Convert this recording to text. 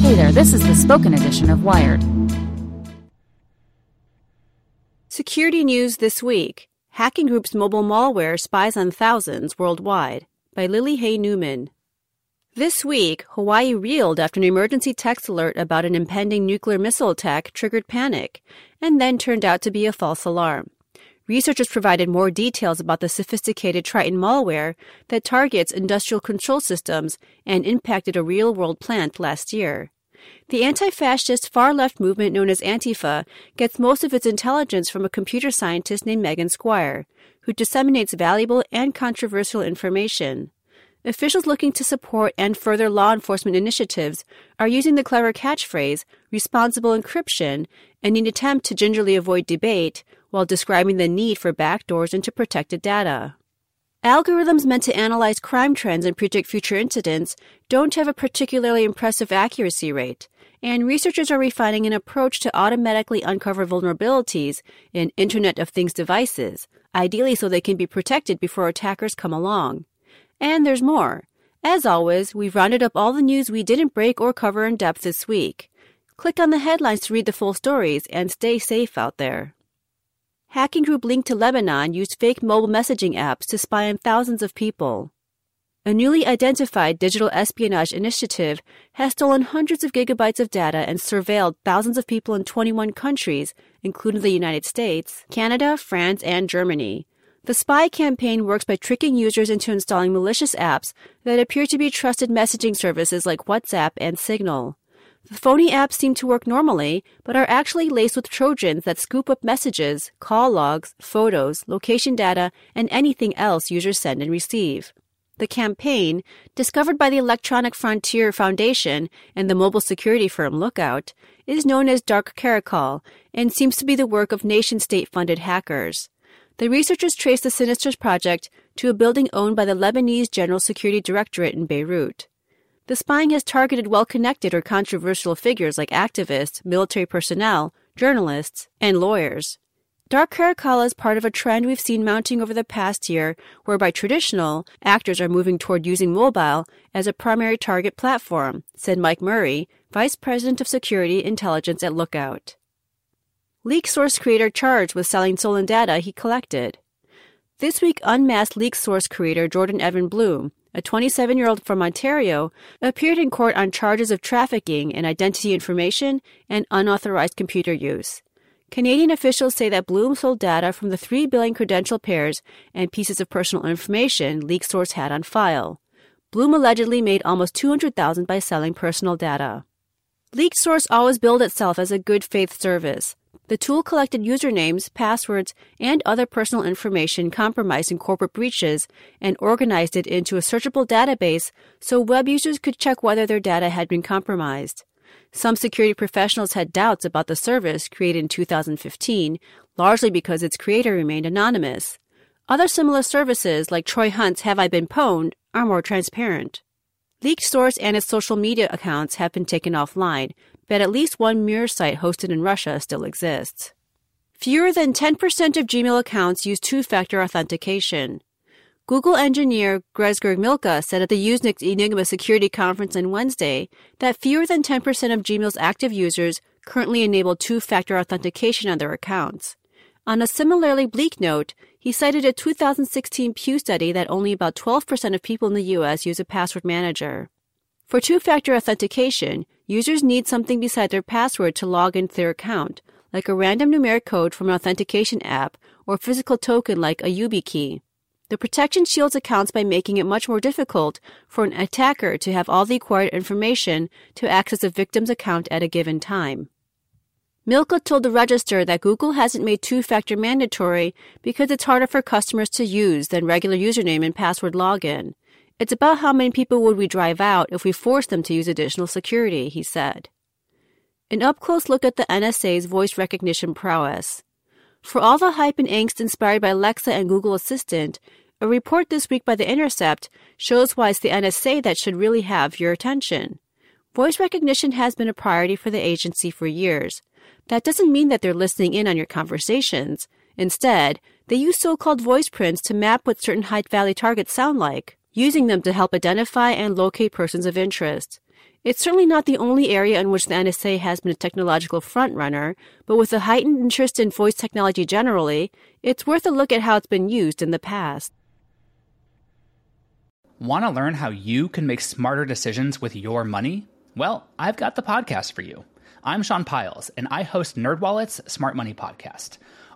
Hey there, this is the spoken edition of Wired. Security news this week. Hacking Group's mobile malware spies on thousands worldwide, by Lily Hay Newman. This week, Hawaii reeled after an emergency text alert about an impending nuclear missile attack triggered panic, and then turned out to be a false alarm. Researchers provided more details about the sophisticated Triton malware that targets industrial control systems and impacted a real-world plant last year. The anti-fascist far-left movement known as Antifa gets most of its intelligence from a computer scientist named Megan Squire, who disseminates valuable and controversial information. Officials looking to support and further law enforcement initiatives are using the clever catchphrase, responsible encryption, in an attempt to gingerly avoid debate while describing the need for backdoors into protected data. Algorithms meant to analyze crime trends and predict future incidents don't have a particularly impressive accuracy rate, and researchers are refining an approach to automatically uncover vulnerabilities in Internet of Things devices, ideally so they can be protected before attackers come along. And there's more. As always, we've rounded up all the news we didn't break or cover in depth this week. Click on the headlines to read the full stories and stay safe out there. Hacking group linked to Lebanon used fake mobile messaging apps to spy on thousands of people. A newly identified digital espionage initiative has stolen hundreds of gigabytes of data and surveilled thousands of people in 21 countries, including the United States, Canada, France, and Germany. The spy campaign works by tricking users into installing malicious apps that appear to be trusted messaging services like WhatsApp and Signal. The phony apps seem to work normally, but are actually laced with Trojans that scoop up messages, call logs, photos, location data, and anything else users send and receive. The campaign, discovered by the Electronic Frontier Foundation and the mobile security firm Lookout, is known as Dark Caracal and seems to be the work of nation-state-funded hackers. The researchers traced the sinister project to a building owned by the Lebanese General Security Directorate in Beirut. The spying has targeted well-connected or controversial figures like activists, military personnel, journalists, and lawyers. Dark Caracal is part of a trend we've seen mounting over the past year whereby traditional actors are moving toward using mobile as a primary target platform, said Mike Murray, Vice President of Security Intelligence at Lookout. LeakSource creator charged with selling stolen data he collected. This week unmasked LeakSource creator Jordan Evan Bloom, a 27-year-old from Ontario, appeared in court on charges of trafficking in identity information and unauthorized computer use. Canadian officials say that Bloom sold data from the 3 billion credential pairs and pieces of personal information LeakSource had on file. Bloom allegedly made almost $200,000 by selling personal data. LeakSource always billed itself as a good faith service. The tool collected usernames, passwords, and other personal information compromised in corporate breaches and organized it into a searchable database so web users could check whether their data had been compromised. Some security professionals had doubts about the service created in 2015, largely because its creator remained anonymous. Other similar services, like Troy Hunt's Have I Been Pwned, are more transparent. LeakSource and its social media accounts have been taken offline, but at least one mirror site hosted in Russia still exists. Fewer than 10% of Gmail accounts use two-factor authentication. Google engineer Grzegorz Milka said at the Usenix Enigma security conference on Wednesday that fewer than 10% of Gmail's active users currently enable two-factor authentication on their accounts. On a similarly bleak note, he cited a 2016 Pew study that only about 12% of people in the U.S. use a password manager. For two-factor authentication, users need something besides their password to log into their account, like a random numeric code from an authentication app or a physical token like a YubiKey. The protection shields accounts by making it much more difficult for an attacker to have all the acquired information to access a victim's account at a given time. Milka told the Register that Google hasn't made two-factor mandatory because it's harder for customers to use than regular username and password login. It's about how many people would we drive out if we forced them to use additional security, he said. An up-close look at the NSA's voice recognition prowess. For all the hype and angst inspired by Alexa and Google Assistant, a report this week by The Intercept shows why it's the NSA that should really have your attention. Voice recognition has been a priority for the agency for years. That doesn't mean that they're listening in on your conversations. Instead, they use so-called voice prints to map what certain High Valley targets sound like, using them to help identify and locate persons of interest. It's certainly not the only area in which the NSA has been a technological frontrunner, but with a heightened interest in voice technology generally, it's worth a look at how it's been used in the past. Want to learn how you can make smarter decisions with your money? Well, I've got the podcast for you. I'm Sean Piles, and I host NerdWallet's Smart Money Podcast.